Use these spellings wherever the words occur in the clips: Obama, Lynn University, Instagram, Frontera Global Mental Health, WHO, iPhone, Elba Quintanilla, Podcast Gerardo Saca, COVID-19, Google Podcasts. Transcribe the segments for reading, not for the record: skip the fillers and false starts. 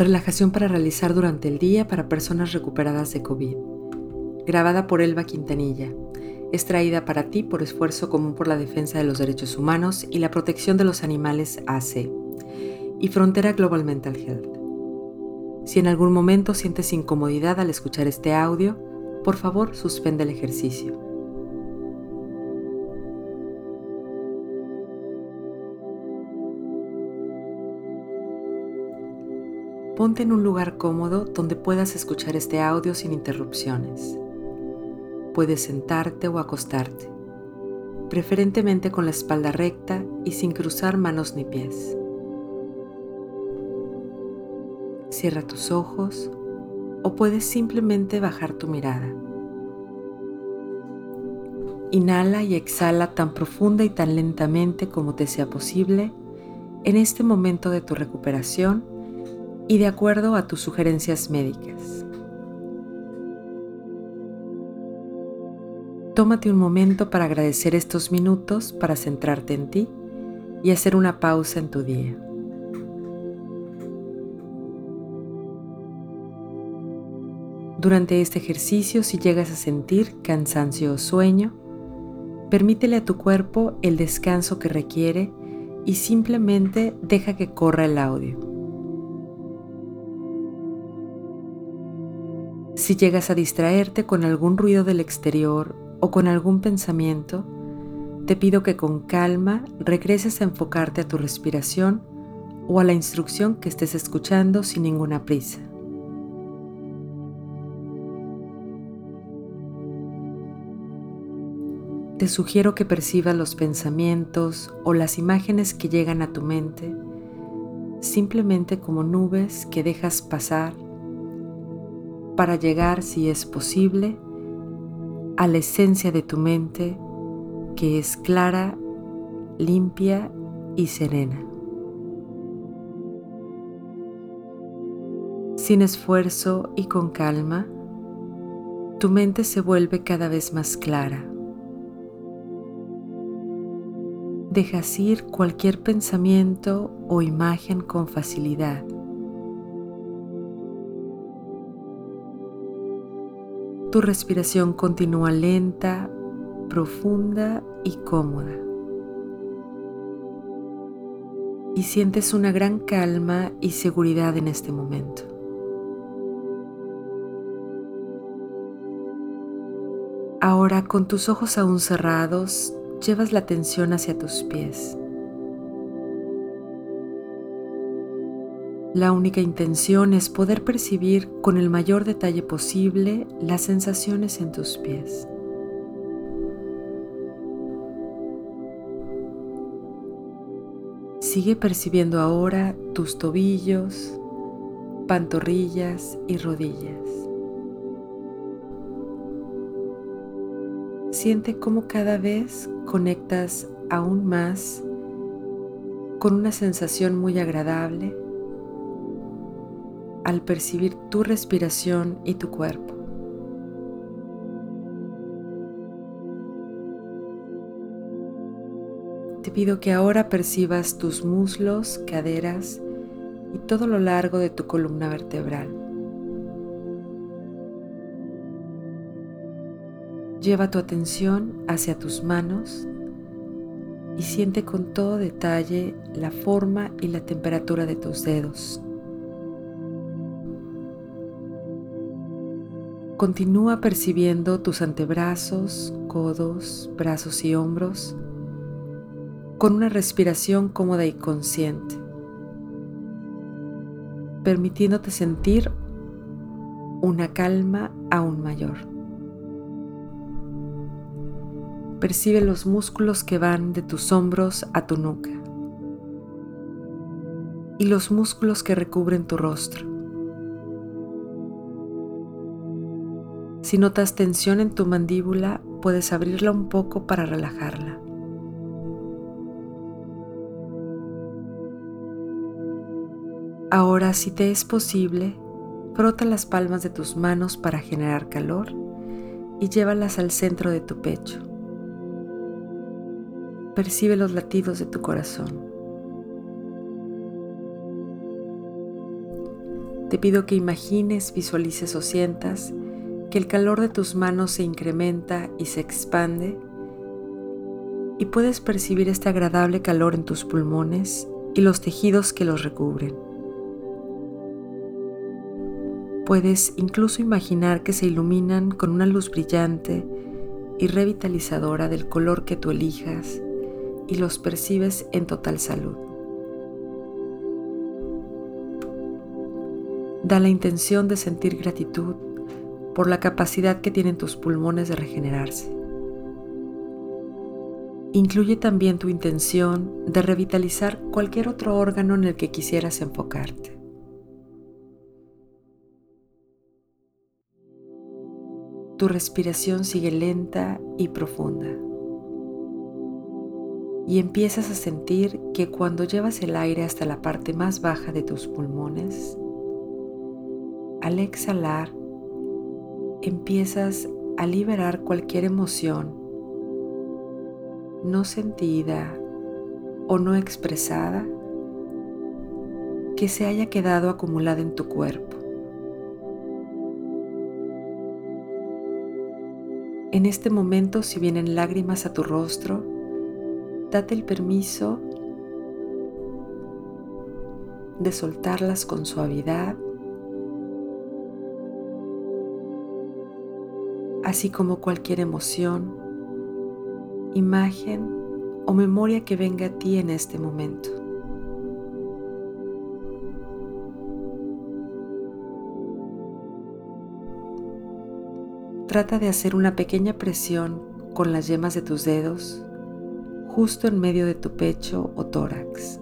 Relajación para realizar durante el día para personas recuperadas de COVID. Grabada por Elba Quintanilla. Es traída para ti por Esfuerzo Común por la Defensa de los Derechos Humanos y la Protección de los Animales AC y Frontera Global Mental Health. Si en algún momento sientes incomodidad al escuchar este audio, por favor suspende el ejercicio. Ponte en un lugar cómodo donde puedas escuchar este audio sin interrupciones. Puedes sentarte o acostarte, preferentemente con la espalda recta y sin cruzar manos ni pies. Cierra tus ojos o puedes simplemente bajar tu mirada. Inhala y exhala tan profunda y tan lentamente como te sea posible en este momento de tu recuperación y de acuerdo a tus sugerencias médicas. Tómate un momento para agradecer estos minutos para centrarte en ti y hacer una pausa en tu día. Durante este ejercicio, si llegas a sentir cansancio o sueño, permítele a tu cuerpo el descanso que requiere y simplemente deja que corra el audio. Si llegas a distraerte con algún ruido del exterior o con algún pensamiento, te pido que con calma regreses a enfocarte a tu respiración o a la instrucción que estés escuchando sin ninguna prisa. Te sugiero que percibas los pensamientos o las imágenes que llegan a tu mente, simplemente como nubes que dejas pasar para llegar, si es posible, a la esencia de tu mente, que es clara, limpia y serena. Sin esfuerzo y con calma, tu mente se vuelve cada vez más clara. Dejas ir cualquier pensamiento o imagen con facilidad. Tu respiración continúa lenta, profunda y cómoda. Y sientes una gran calma y seguridad en este momento. Ahora, con tus ojos aún cerrados, llevas la atención hacia tus pies. La única intención es poder percibir con el mayor detalle posible las sensaciones en tus pies. Sigue percibiendo ahora tus tobillos, pantorrillas y rodillas. Siente cómo cada vez conectas aún más con una sensación muy agradable al percibir tu respiración y tu cuerpo. Te pido que ahora percibas tus muslos, caderas y todo lo largo de tu columna vertebral. Lleva tu atención hacia tus manos y siente con todo detalle la forma y la temperatura de tus dedos. Continúa percibiendo tus antebrazos, codos, brazos y hombros con una respiración cómoda y consciente, permitiéndote sentir una calma aún mayor. Percibe los músculos que van de tus hombros a tu nuca y los músculos que recubren tu rostro. Si notas tensión en tu mandíbula, puedes abrirla un poco para relajarla. Ahora, si te es posible, frota las palmas de tus manos para generar calor y llévalas al centro de tu pecho. Percibe los latidos de tu corazón. Te pido que imagines, visualices o sientas que el calor de tus manos se incrementa y se expande y puedes percibir este agradable calor en tus pulmones y los tejidos que los recubren. Puedes incluso imaginar que se iluminan con una luz brillante y revitalizadora del color que tú elijas y los percibes en total salud. Da la intención de sentir gratitud por la capacidad que tienen tus pulmones de regenerarse. Incluye también tu intención de revitalizar cualquier otro órgano en el que quisieras enfocarte. Tu respiración sigue lenta y profunda. Y empiezas a sentir que cuando llevas el aire hasta la parte más baja de tus pulmones, al exhalar, empiezas a liberar cualquier emoción no sentida o no expresada que se haya quedado acumulada en tu cuerpo. En este momento, si vienen lágrimas a tu rostro, date el permiso de soltarlas con suavidad, así como cualquier emoción, imagen o memoria que venga a ti en este momento. Trata de hacer una pequeña presión con las yemas de tus dedos justo en medio de tu pecho o tórax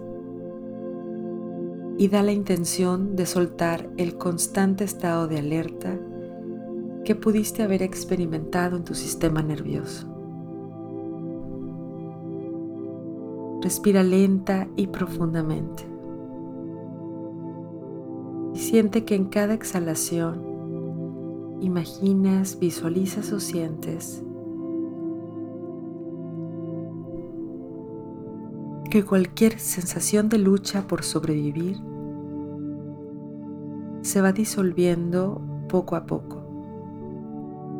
y da la intención de soltar el constante estado de alerta que pudiste haber experimentado en tu sistema nervioso. Respira lenta y profundamente. Y siente que en cada exhalación imaginas, visualizas o sientes que cualquier sensación de lucha por sobrevivir se va disolviendo poco a poco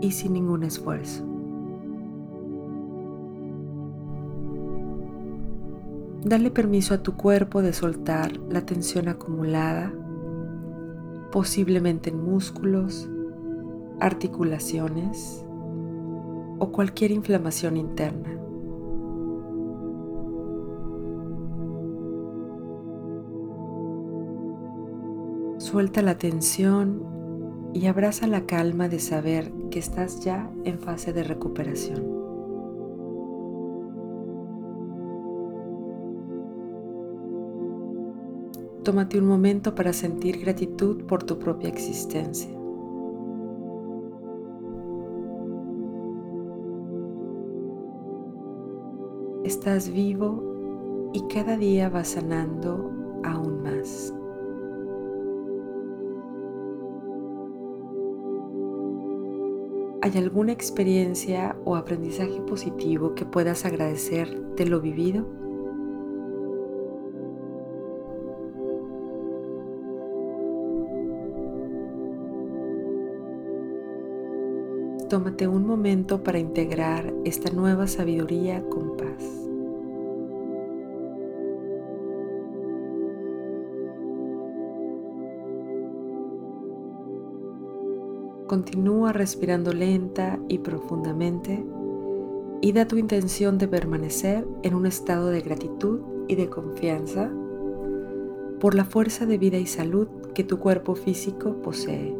y sin ningún esfuerzo. Dale permiso a tu cuerpo de soltar la tensión acumulada, posiblemente en músculos, articulaciones o cualquier inflamación interna. Suelta la tensión y abraza la calma de saber que estás ya en fase de recuperación. Tómate un momento para sentir gratitud por tu propia existencia. Estás vivo y cada día vas sanando aún más. ¿Hay alguna experiencia o aprendizaje positivo que puedas agradecer de lo vivido? Tómate un momento para integrar esta nueva sabiduría con paz. Continúa respirando lenta y profundamente y da tu intención de permanecer en un estado de gratitud y de confianza por la fuerza de vida y salud que tu cuerpo físico posee.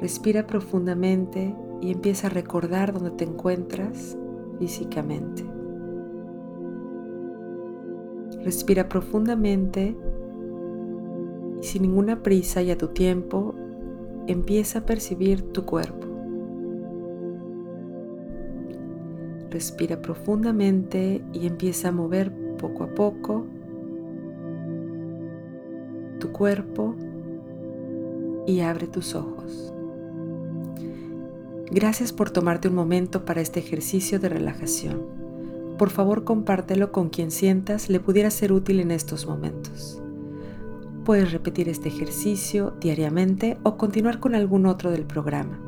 Respira profundamente y empieza a recordar dónde te encuentras físicamente. Respira profundamente y sin ninguna prisa y a tu tiempo empieza a percibir tu cuerpo. Respira profundamente y empieza a mover poco a poco tu cuerpo y abre tus ojos. Gracias por tomarte un momento para este ejercicio de relajación. por favor compártelo con quien sientas le pudiera ser útil en estos momentos. Puedes repetir este ejercicio diariamente o continuar con algún otro del programa.